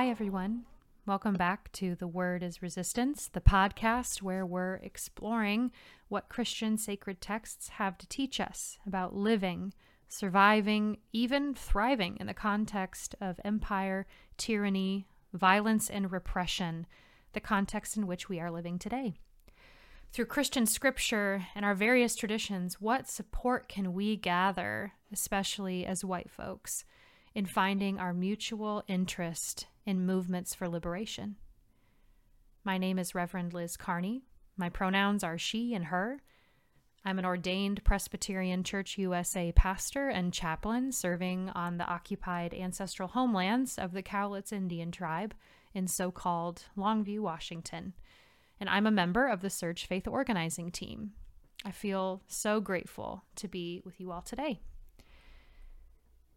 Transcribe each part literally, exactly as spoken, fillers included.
Hi, everyone. Welcome back to The Word is Resistance, the podcast where we're exploring what Christian sacred texts have to teach us about living, surviving, even thriving in the context of empire, tyranny, violence, and repression, the context in which we are living today. Through Christian scripture and our various traditions, what support can we gather, especially as white folks, in finding our mutual interest in movements for liberation? My name is Reverend Liz Kearny. My pronouns are she and her. I'm an ordained Presbyterian Church U S A pastor and chaplain serving on the occupied ancestral homelands of the Cowlitz Indian tribe in so-called Longview, Washington. And I'm a member of the SURJ Faith organizing team. I feel so grateful to be with you all today.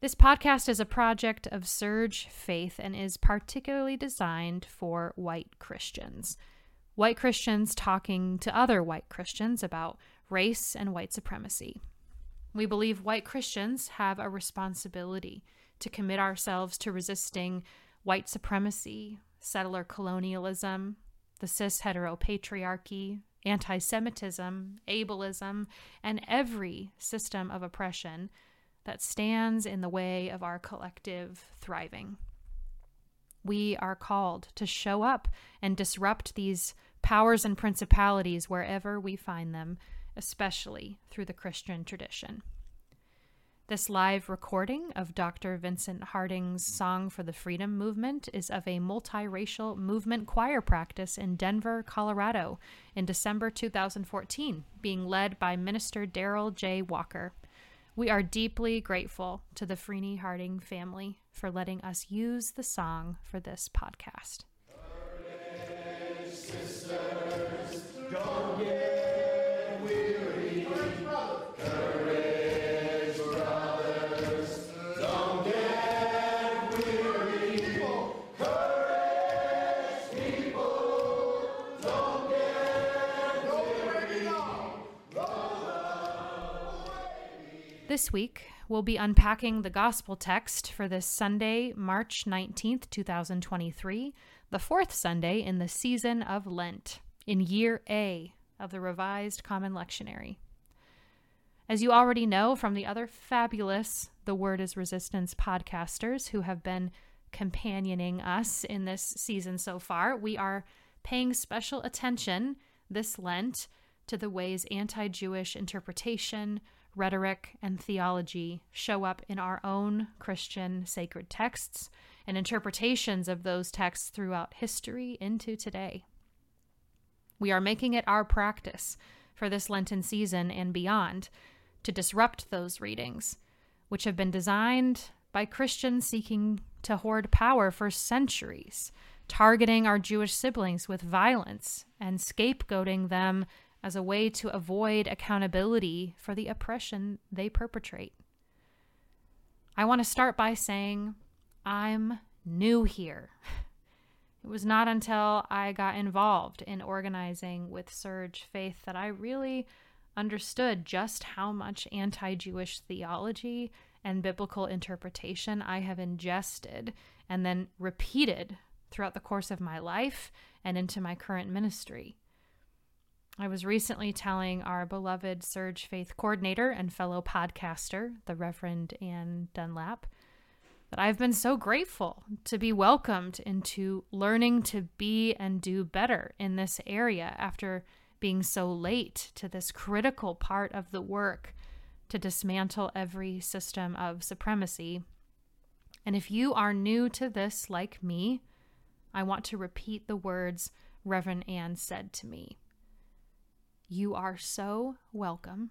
This podcast is a project of SURJ Faith and is particularly designed for white Christians. White Christians talking to other white Christians about race and white supremacy. We believe white Christians have a responsibility to commit ourselves to resisting white supremacy, settler colonialism, the cis-heteropatriarchy, anti-Semitism, ableism, and every system of oppression that stands in the way of our collective thriving. We are called to show up and disrupt these powers and principalities wherever we find them, especially through the Christian tradition. This live recording of Doctor Vincent Harding's Song for the Freedom Movement is of a multiracial movement choir practice in Denver, Colorado in December two thousand fourteen, being led by Minister Daryl J. Walker. We are deeply grateful to the Freeney Harding family for letting us use the song for this podcast. Brothers, sisters, don't get weary. Courage, brothers, don't get weary. Courage, people, don't get weary. This week, we'll be unpacking the gospel text for this Sunday, March nineteenth, twenty twenty-three, the fourth Sunday in the season of Lent, in year A of the Revised Common Lectionary. As you already know from the other fabulous The Word is Resistance podcasters who have been companioning us in this season so far, we are paying special attention this Lent to the ways anti-Jewish interpretation, rhetoric, and theology show up in our own Christian sacred texts and interpretations of those texts throughout history into today. We are making it our practice for this Lenten season and beyond to disrupt those readings, which have been designed by Christians seeking to hoard power for centuries, targeting our Jewish siblings with violence and scapegoating them as a way to avoid accountability for the oppression they perpetrate. I want to start by saying I'm new here. It was not until I got involved in organizing with SURJ Faith that I really understood just how much anti-Jewish theology and biblical interpretation I have ingested and then repeated throughout the course of my life and into my current ministry. I was recently telling our beloved SURJ Faith coordinator and fellow podcaster, the Reverend Ann Dunlap, that I've been so grateful to be welcomed into learning to be and do better in this area after being so late to this critical part of the work to dismantle every system of supremacy. And if you are new to this like me, I want to repeat the words Reverend Ann said to me. You are so welcome,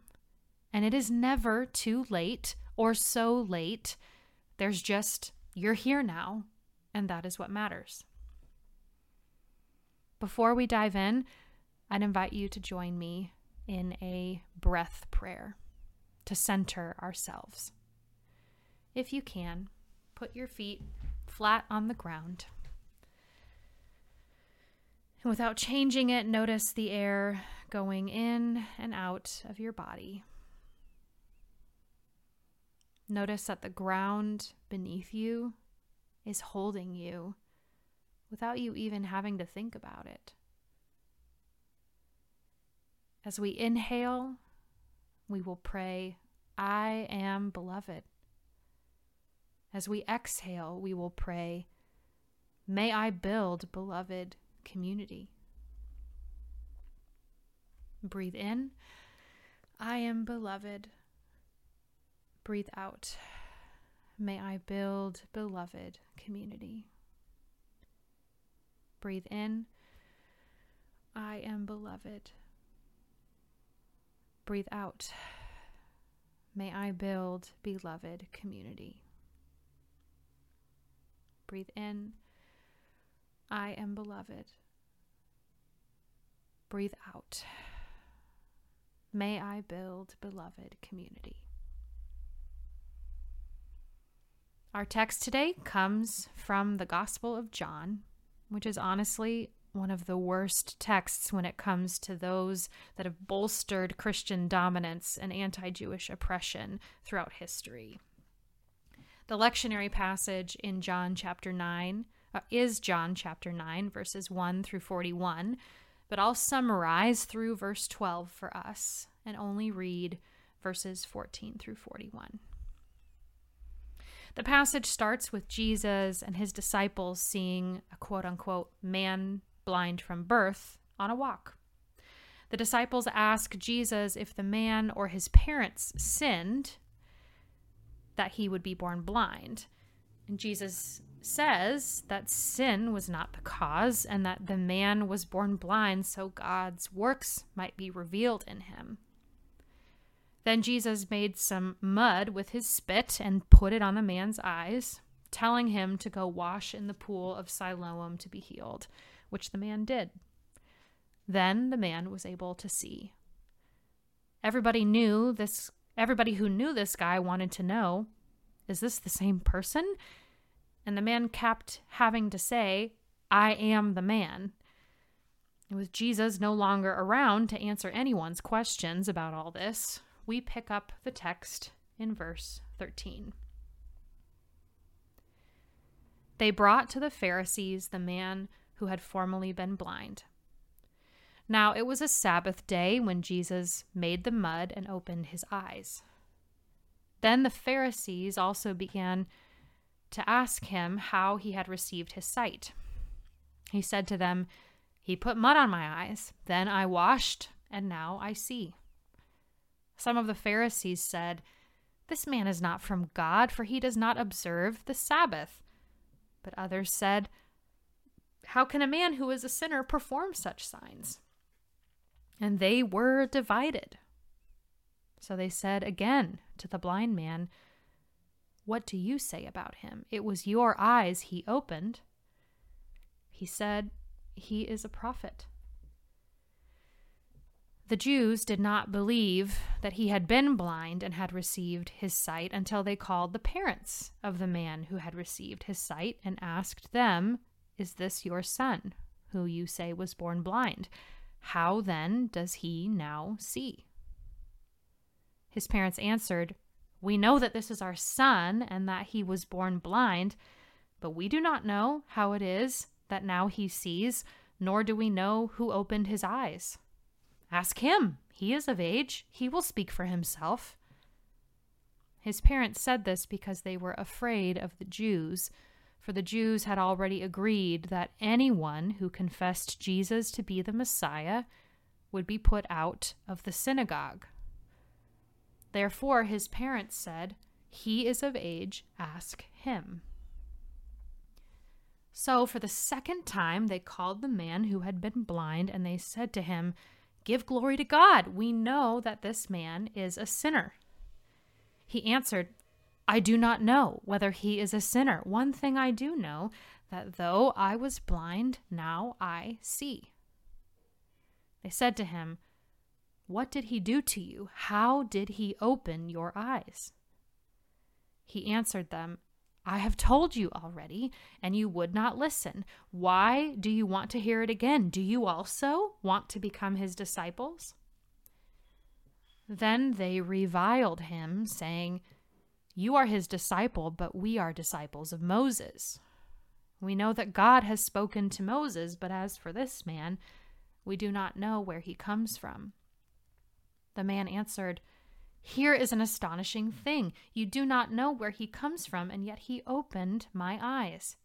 and it is never too late or so late. There's just, you're here now, and that is what matters. Before we dive in, I'd invite you to join me in a breath prayer to center ourselves. If you can, put your feet flat on the ground. And without changing it, notice the air going in and out of your body. Notice that the ground beneath you is holding you without you even having to think about it. As we inhale, we will pray, I am beloved. As we exhale, we will pray, may I build beloved community. Breathe in, I am beloved. Breathe out, may I build beloved community. Breathe in, I am beloved. Breathe out, may I build beloved community. Breathe in, I am beloved. Breathe out, may I build beloved community. Our text today comes from the Gospel of John, which is honestly one of the worst texts when it comes to those that have bolstered Christian dominance and anti-Jewish oppression throughout history. The lectionary passage in John chapter nine uh, is John chapter nine, verses one through forty-one, but I'll summarize through verse twelve for us and only read verses fourteen through forty-one. The passage starts with Jesus and his disciples seeing a quote-unquote man blind from birth on a walk. The disciples ask Jesus if the man or his parents sinned that he would be born blind. And Jesus says that sin was not the cause and that the man was born blind so God's works might be revealed in him. Then Jesus made some mud with his spit and put it on the man's eyes, telling him to go wash in the pool of Siloam to be healed, which the man did. Then the man was able to see. Everybody knew this. Everybody who knew this guy wanted to know, is this the same person? And the man kept having to say, I am the man. With Jesus no longer around to answer anyone's questions about all this, we pick up the text in verse thirteen. They brought to the Pharisees the man who had formerly been blind. Now it was a Sabbath day when Jesus made the mud and opened his eyes. Then the Pharisees also began to ask him how he had received his sight. He said to them, he put mud on my eyes, then I washed, and now I see. Some of the Pharisees said, this man is not from God, for he does not observe the Sabbath. But others said, how can a man who is a sinner perform such signs? And they were divided. So they said again to the blind man, what do you say about him? It was your eyes he opened. He said, he is a prophet. The Jews did not believe that he had been blind and had received his sight until they called the parents of the man who had received his sight and asked them, is this your son, who you say was born blind? How then does he now see? His parents answered, we know that this is our son and that he was born blind, but we do not know how it is that now he sees, nor do we know who opened his eyes. Ask him. He is of age. He will speak for himself. His parents said this because they were afraid of the Jews, for the Jews had already agreed that anyone who confessed Jesus to be the Messiah would be put out of the synagogue. Therefore, his parents said, he is of age. Ask him. So for the second time, they called the man who had been blind, and they said to him, give glory to God. We know that this man is a sinner. He answered, I do not know whether he is a sinner. One thing I do know, that though I was blind, now I see. They said to him, what did he do to you? How did he open your eyes? He answered them, I have told you already, and you would not listen. Why do you want to hear it again? Do you also want to become his disciples? Then they reviled him, saying, you are his disciple, but we are disciples of Moses. We know that God has spoken to Moses, but as for this man, we do not know where he comes from. The man answered, Here is an astonishing thing. You do not know where he comes from, and yet he opened my eyes.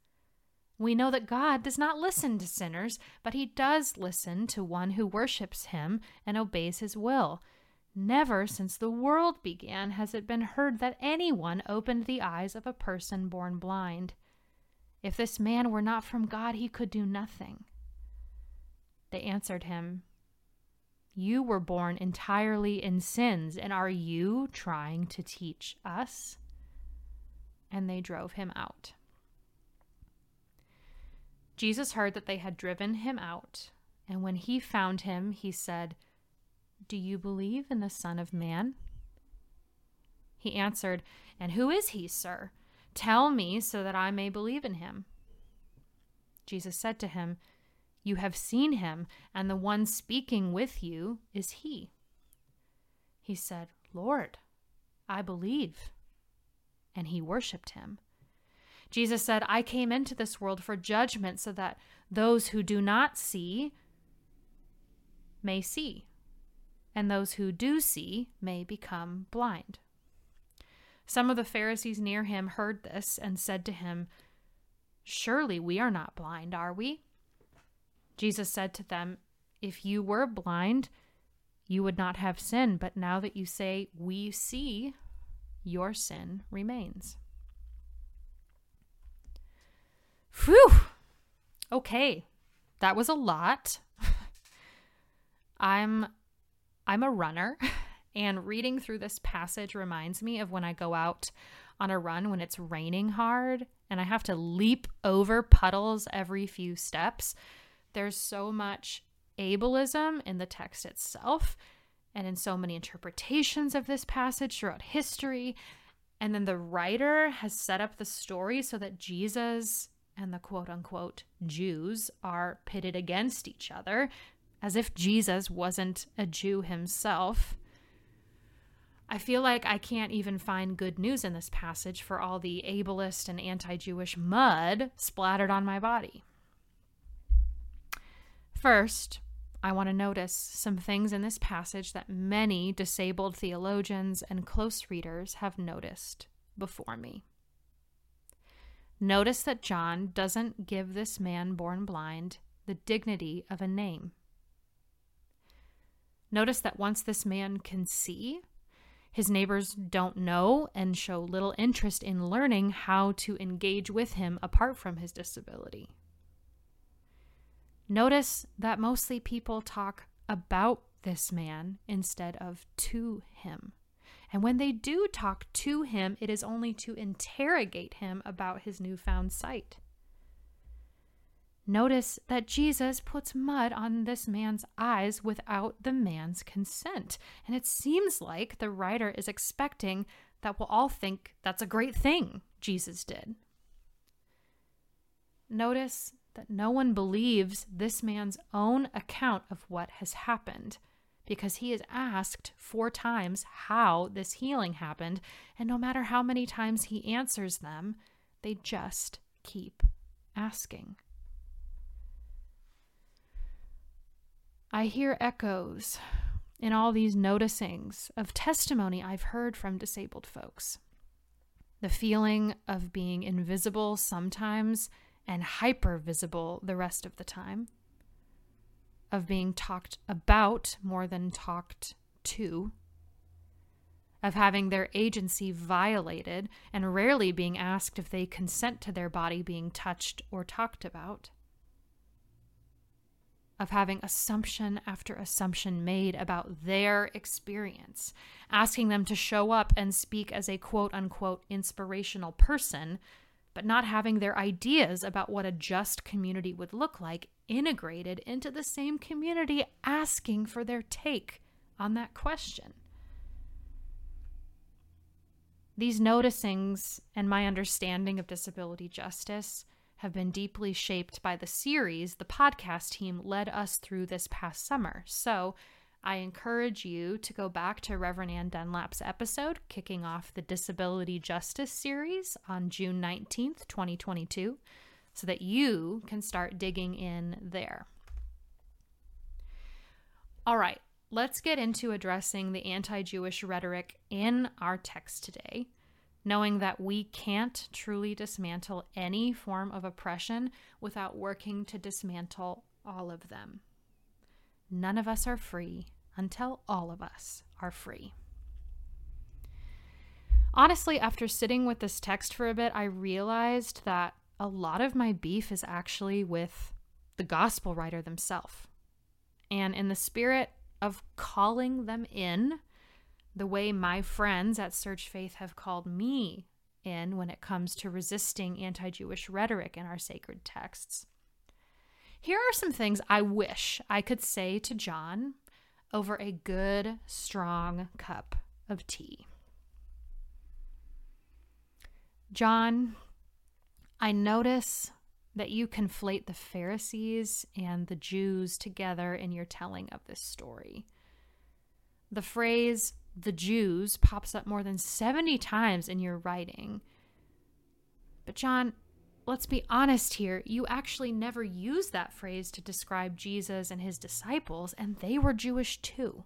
We know that God does not listen to sinners, but he does listen to one who worships him and obeys his will. Never since the world began has it been heard that anyone opened the eyes of a person born blind. If this man were not from God, he could do nothing. They answered him, You were born entirely in sins, and are you trying to teach us? And they drove him out. Jesus heard that they had driven him out, and when he found him, he said, Do you believe in the Son of Man? He answered, And who is he, sir? Tell me so that I may believe in him. Jesus said to him, You have seen him, and the one speaking with you is he. He said, Lord, I believe. And he worshipped him. Jesus said, I came into this world for judgment so that those who do not see may see, and those who do see may become blind. Some of the Pharisees near him heard this and said to him, Surely we are not blind, are we? Jesus said to them, If you were blind, you would not have sin, but now that you say, We see, your sin remains. Phew! Okay, that was a lot. I'm, I'm a runner, and reading through this passage reminds me of when I go out on a run when it's raining hard, and I have to leap over puddles every few steps. There's so much ableism in the text itself and in so many interpretations of this passage throughout history. And then the writer has set up the story so that Jesus and the quote-unquote Jews are pitted against each other, as if Jesus wasn't a Jew himself. I feel like I can't even find good news in this passage for all the ableist and anti-Jewish mud splattered on my body. First, I want to notice some things in this passage that many disabled theologians and close readers have noticed before me. Notice that John doesn't give this man born blind the dignity of a name. Notice that once this man can see, his neighbors don't know and show little interest in learning how to engage with him apart from his disability. Notice that mostly people talk about this man instead of to him. And when they do talk to him, it is only to interrogate him about his newfound sight. Notice that Jesus puts mud on this man's eyes without the man's consent. And it seems like the writer is expecting that we'll all think that's a great thing Jesus did. Notice that no one believes this man's own account of what has happened, because he is asked four times how this healing happened, and no matter how many times he answers them, they just keep asking. I hear echoes in all these noticings of testimony I've heard from disabled folks. The feeling of being invisible sometimes and hyper-visible the rest of the time, of being talked about more than talked to, of having their agency violated and rarely being asked if they consent to their body being touched or talked about, of having assumption after assumption made about their experience, asking them to show up and speak as a quote-unquote inspirational person, but not having their ideas about what a just community would look like integrated into the same community asking for their take on that question. These noticings and my understanding of disability justice have been deeply shaped by the series the podcast team led us through this past summer. So I encourage you to go back to Reverend Ann Dunlap's episode kicking off the Disability Justice series on June nineteenth, twenty twenty-two. so that you can start digging in there. All right, let's get into addressing the anti-Jewish rhetoric in our text today, knowing that we can't truly dismantle any form of oppression without working to dismantle all of them. None of us are free until all of us are free. Honestly, after sitting with this text for a bit, I realized that a lot of my beef is actually with the gospel writer themselves. And in the spirit of calling them in, the way my friends at SURJ Faith have called me in when it comes to resisting anti-Jewish rhetoric in our sacred texts, here are some things I wish I could say to John over a good, strong cup of tea. John, I notice that you conflate the Pharisees and the Jews together in your telling of this story. The phrase, the Jews, pops up more than seventy times in your writing. But John, let's be honest here, you actually never use that phrase to describe Jesus and his disciples, and they were Jewish too.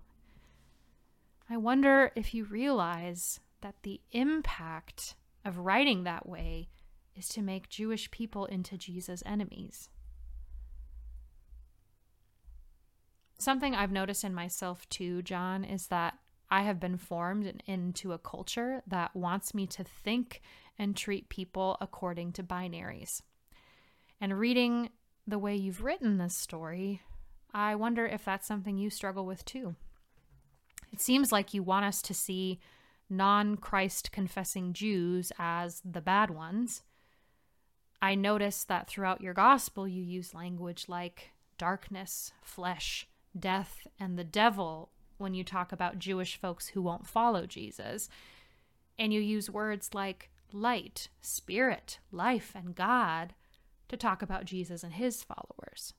I wonder if you realize that the impact of writing that way is to make Jewish people into Jesus' enemies. Something I've noticed in myself too, John, is that I have been formed into a culture that wants me to think and treat people according to binaries. And reading the way you've written this story, I wonder if that's something you struggle with too. It seems like you want us to see non-Christ confessing Jews as the bad ones. I notice that throughout your gospel you use language like darkness, flesh, death, and the devil when you talk about Jewish folks who won't follow Jesus. And you use words like light, spirit, life, and God to talk about Jesus and his followers.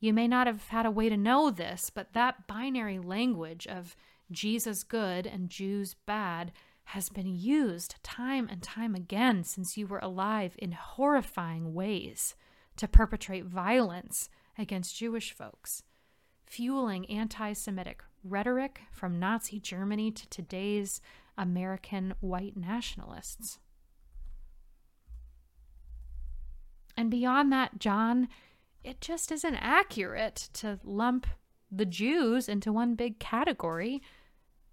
You may not have had a way to know this, but that binary language of Jesus good and Jews bad has been used time and time again since you were alive in horrifying ways to perpetrate violence against Jewish folks, fueling anti-Semitic rhetoric from Nazi Germany to today's American white nationalists. And beyond that, John, it just isn't accurate to lump the Jews into one big category.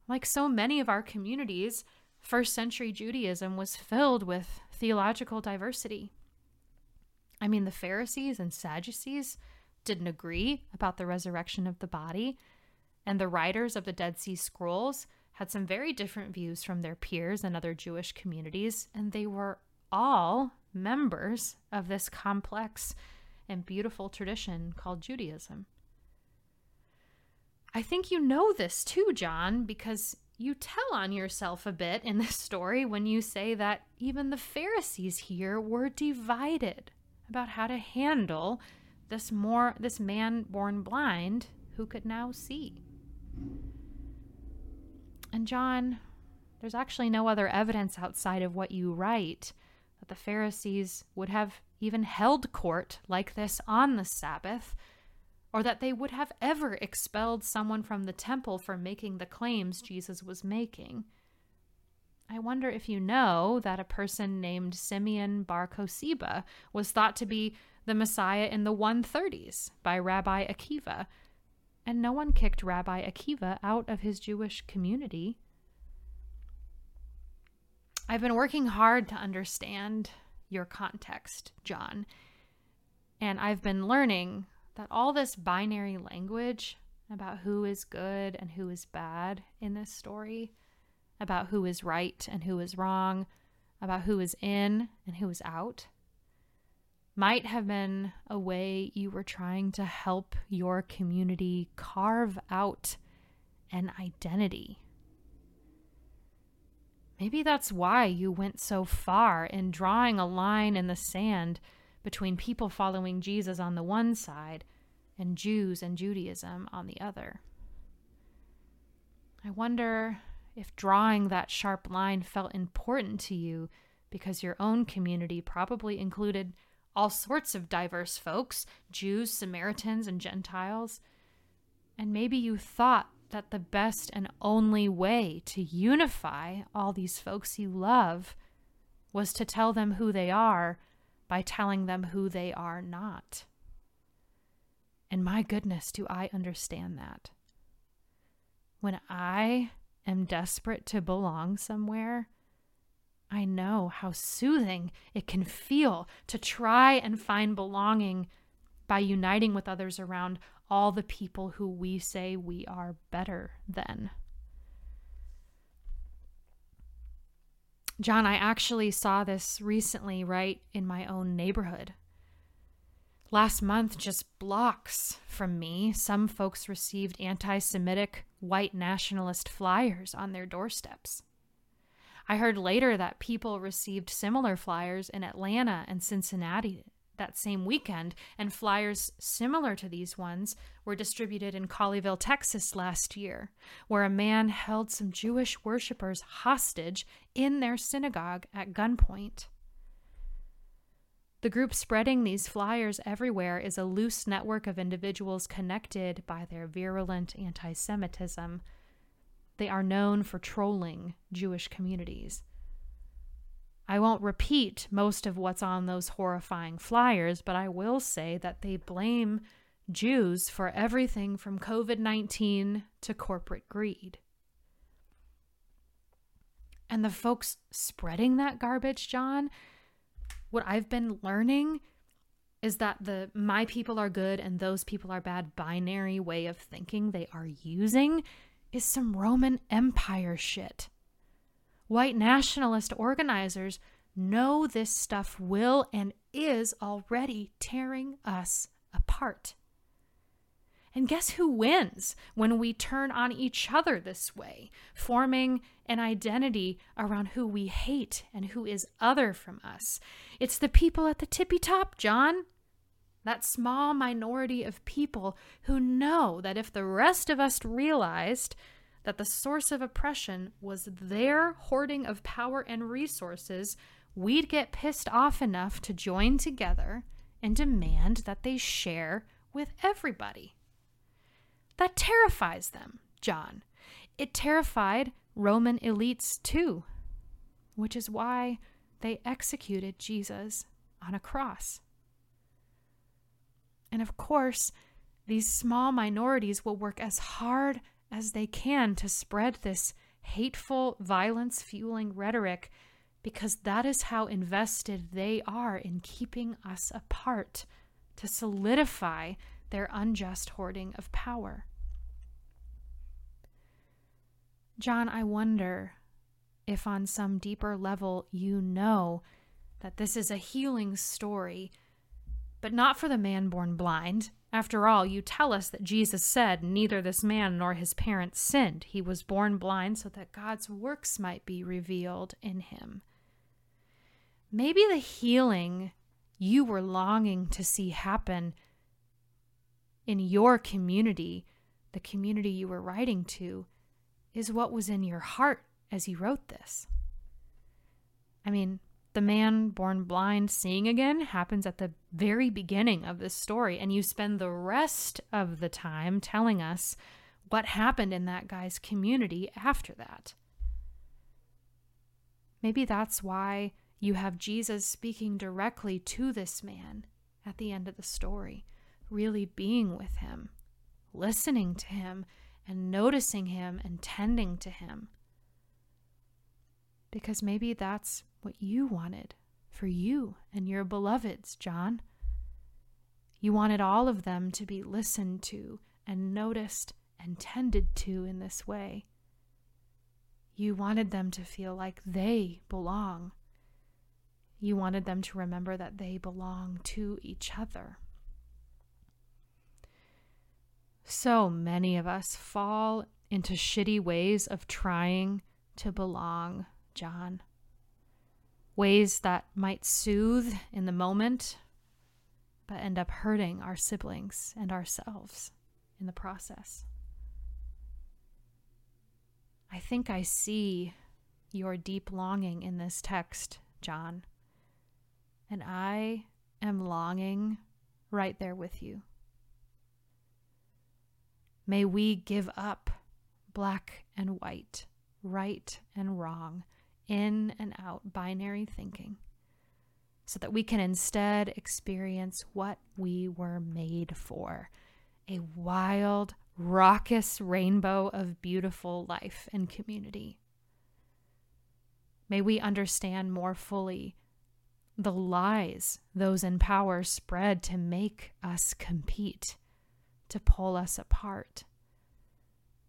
Like so many of our communities, first century Judaism was filled with theological diversity. I mean, the Pharisees and Sadducees didn't agree about the resurrection of the body, and the writers of the Dead Sea Scrolls had some very different views from their peers and other Jewish communities, and they were all members of this complex and beautiful tradition called Judaism. I think you know this too, John, because you tell on yourself a bit in this story when you say that even the Pharisees here were divided about how to handle this more this man born blind who could now see. And John, there's actually no other evidence outside of what you write that the Pharisees would have even held court like this on the Sabbath, or that they would have ever expelled someone from the temple for making the claims Jesus was making. I wonder if you know that a person named Simeon Bar Kochba was thought to be the Messiah in the one thirties by Rabbi Akiva, and no one kicked Rabbi Akiva out of his Jewish community. I've been working hard to understand your context, John, and I've been learning that all this binary language about who is good and who is bad in this story, about who is right and who is wrong, about who is in and who is out, might have been a way you were trying to help your community carve out an identity. Maybe that's why you went so far in drawing a line in the sand between people following Jesus on the one side and Jews and Judaism on the other. I wonder if drawing that sharp line felt important to you because your own community probably included all sorts of diverse folks, Jews, Samaritans, and Gentiles. And maybe you thought that the best and only way to unify all these folks you love was to tell them who they are by telling them who they are not. And my goodness, do I understand that. When I am desperate to belong somewhere, I know how soothing it can feel to try and find belonging by uniting with others around all the people who we say we are better than. John, I actually saw this recently right in my own neighborhood. Last month, just blocks from me, some folks received anti-Semitic white nationalist flyers on their doorsteps. I heard later that people received similar flyers in Atlanta and Cincinnati that same weekend, and flyers similar to these ones were distributed in Colleyville, Texas last year, where a man held some Jewish worshipers hostage in their synagogue at gunpoint. The group spreading these flyers everywhere is a loose network of individuals connected by their virulent anti-Semitism. They are known for trolling Jewish communities. I won't repeat most of what's on those horrifying flyers, but I will say that they blame Jews for everything from covid nineteen to corporate greed. And the folks spreading that garbage, John, what I've been learning is that the my people are good and those people are bad binary way of thinking they are using is some Roman Empire shit. White nationalist organizers know this stuff will and is already tearing us apart. And guess who wins when we turn on each other this way, forming an identity around who we hate and who is other from us? It's the people at the tippy top, John. That small minority of people who know that if the rest of us realized that the source of oppression was their hoarding of power and resources, we'd get pissed off enough to join together and demand that they share with everybody. That terrifies them, John. It terrified Roman elites too, which is why they executed Jesus on a cross. And of course, these small minorities will work as hard as they can to spread this hateful, violence-fueling rhetoric, because that is how invested they are in keeping us apart, to solidify their unjust hoarding of power. John, I wonder if on some deeper level you know that this is a healing story, but not for the man born blind. After all, you tell us that Jesus said, "Neither this man nor his parents sinned. He was born blind so that God's works might be revealed in him." Maybe the healing you were longing to see happen in your community, the community you were writing to, is what was in your heart as you wrote this. I mean, the man born blind seeing again happens at the very beginning of this story, and you spend the rest of the time telling us what happened in that guy's community after that. Maybe that's why you have Jesus speaking directly to this man at the end of the story, really being with him, listening to him, and noticing him and tending to him. Because maybe that's what you wanted for you and your beloveds, John. You wanted all of them to be listened to and noticed and tended to in this way. You wanted them to feel like they belong. You wanted them to remember that they belong to each other. So many of us fall into shitty ways of trying to belong, John. Ways that might soothe in the moment, but end up hurting our siblings and ourselves in the process. I think I see your deep longing in this text John. And I am longing right there with you. May we give up black and white, right and wrong, in and out binary thinking, so that we can instead experience what we were made for, a wild, raucous rainbow of beautiful life and community. May we understand more fully the lies those in power spread to make us compete, to pull us apart.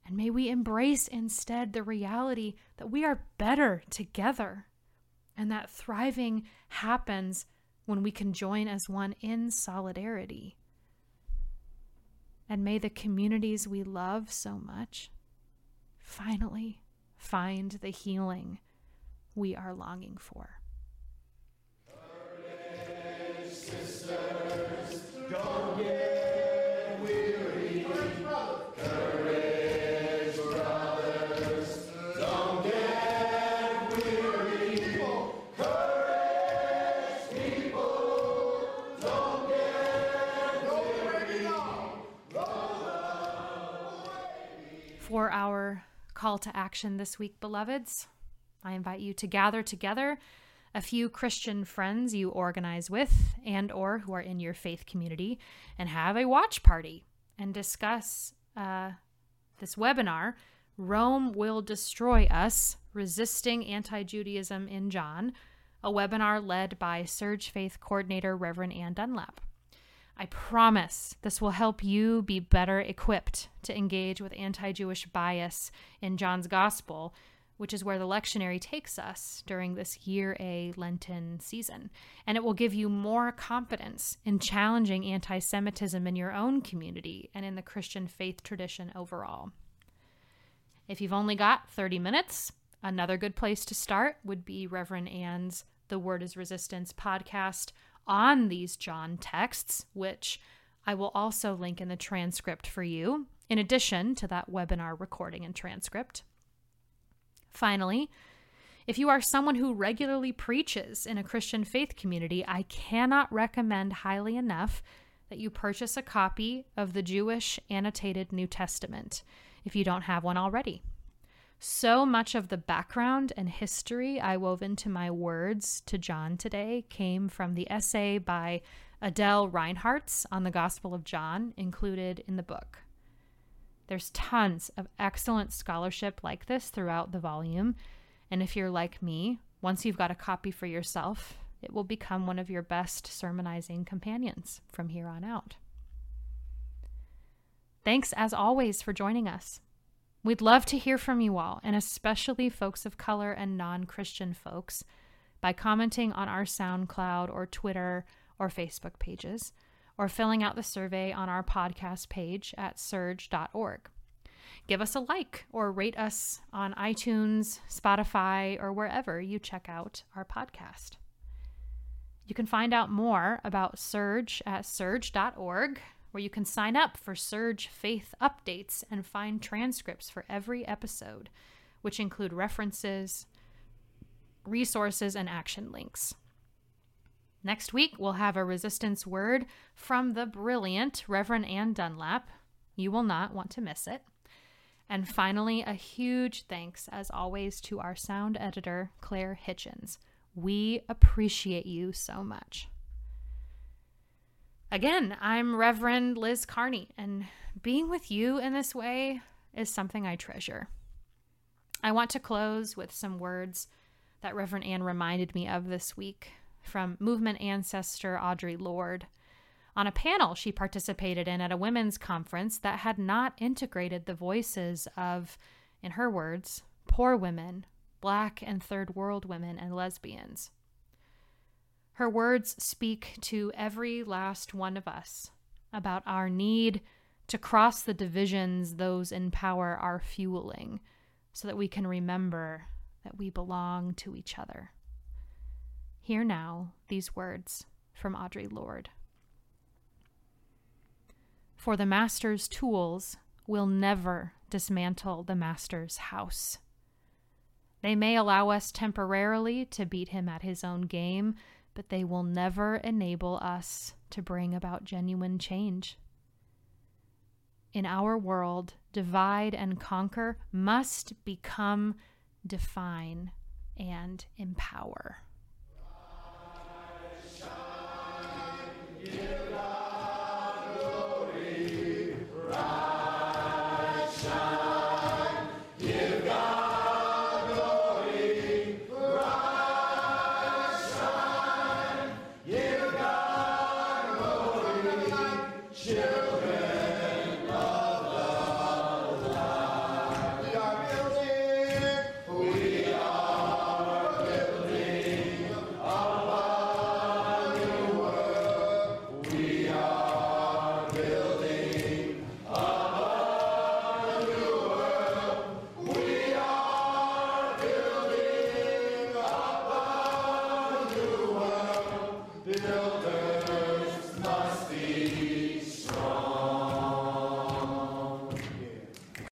And may we embrace instead the reality that we are better together, and that thriving happens when we can join as one in solidarity. And may the communities we love so much finally find the healing we are longing for. Sisters, don't get weary. Courage, brothers, don't get weary. Courage, people, don't get weary. For our call to action this week, beloveds, I invite you to gather together a few Christian friends you organize with and or who are in your faith community and have a watch party and discuss uh, this webinar, Rome Will Destroy Us, Resisting Anti-Judaism in John, a webinar led by SURJ Faith coordinator Reverend Ann Dunlap. I promise this will help you be better equipped to engage with anti-Jewish bias in John's gospel, which is where the lectionary takes us during this year A Lenten season. And it will give you more confidence in challenging anti-Semitism in your own community and in the Christian faith tradition overall. If you've only got thirty minutes, another good place to start would be Reverend Ann's The Word is Resistance podcast on these John texts, which I will also link in the transcript for you, in addition to that webinar recording and transcript. Finally, if you are someone who regularly preaches in a Christian faith community, I cannot recommend highly enough that you purchase a copy of the Jewish Annotated New Testament if you don't have one already. So much of the background and history I wove into my words to John today came from the essay by Adele Reinhartz on the Gospel of John included in the book. There's tons of excellent scholarship like this throughout the volume, and if you're like me, once you've got a copy for yourself, it will become one of your best sermonizing companions from here on out. Thanks, as always, for joining us. We'd love to hear from you all, and especially folks of color and non-Christian folks, by commenting on our SoundCloud or Twitter or Facebook pages, or filling out the survey on our podcast page at surj dot org. Give us a like or rate us on iTunes, Spotify, or wherever you check out our podcast. You can find out more about SURJ at surj dot org, where you can sign up for SURJ Faith updates and find transcripts for every episode, which include references, resources, and action links. Next week, we'll have a resistance word from the brilliant Reverend Ann Dunlap. You will not want to miss it. And finally, a huge thanks, as always, to our sound editor, Claire Hitchens. We appreciate you so much. Again, I'm Reverend Liz Kearny, and being with you in this way is something I treasure. I want to close with some words that Reverend Ann reminded me of this week, from movement ancestor Audre Lorde, on a panel she participated in at a women's conference that had not integrated the voices of, in her words, poor women, Black and Third World women, and lesbians. Her words speak to every last one of us about our need to cross the divisions those in power are fueling, so that we can remember that we belong to each other. Hear now these words from Audre Lorde. For the master's tools will never dismantle the master's house. They may allow us temporarily to beat him at his own game, but they will never enable us to bring about genuine change. In our world, divide and conquer must become define and empower. I shall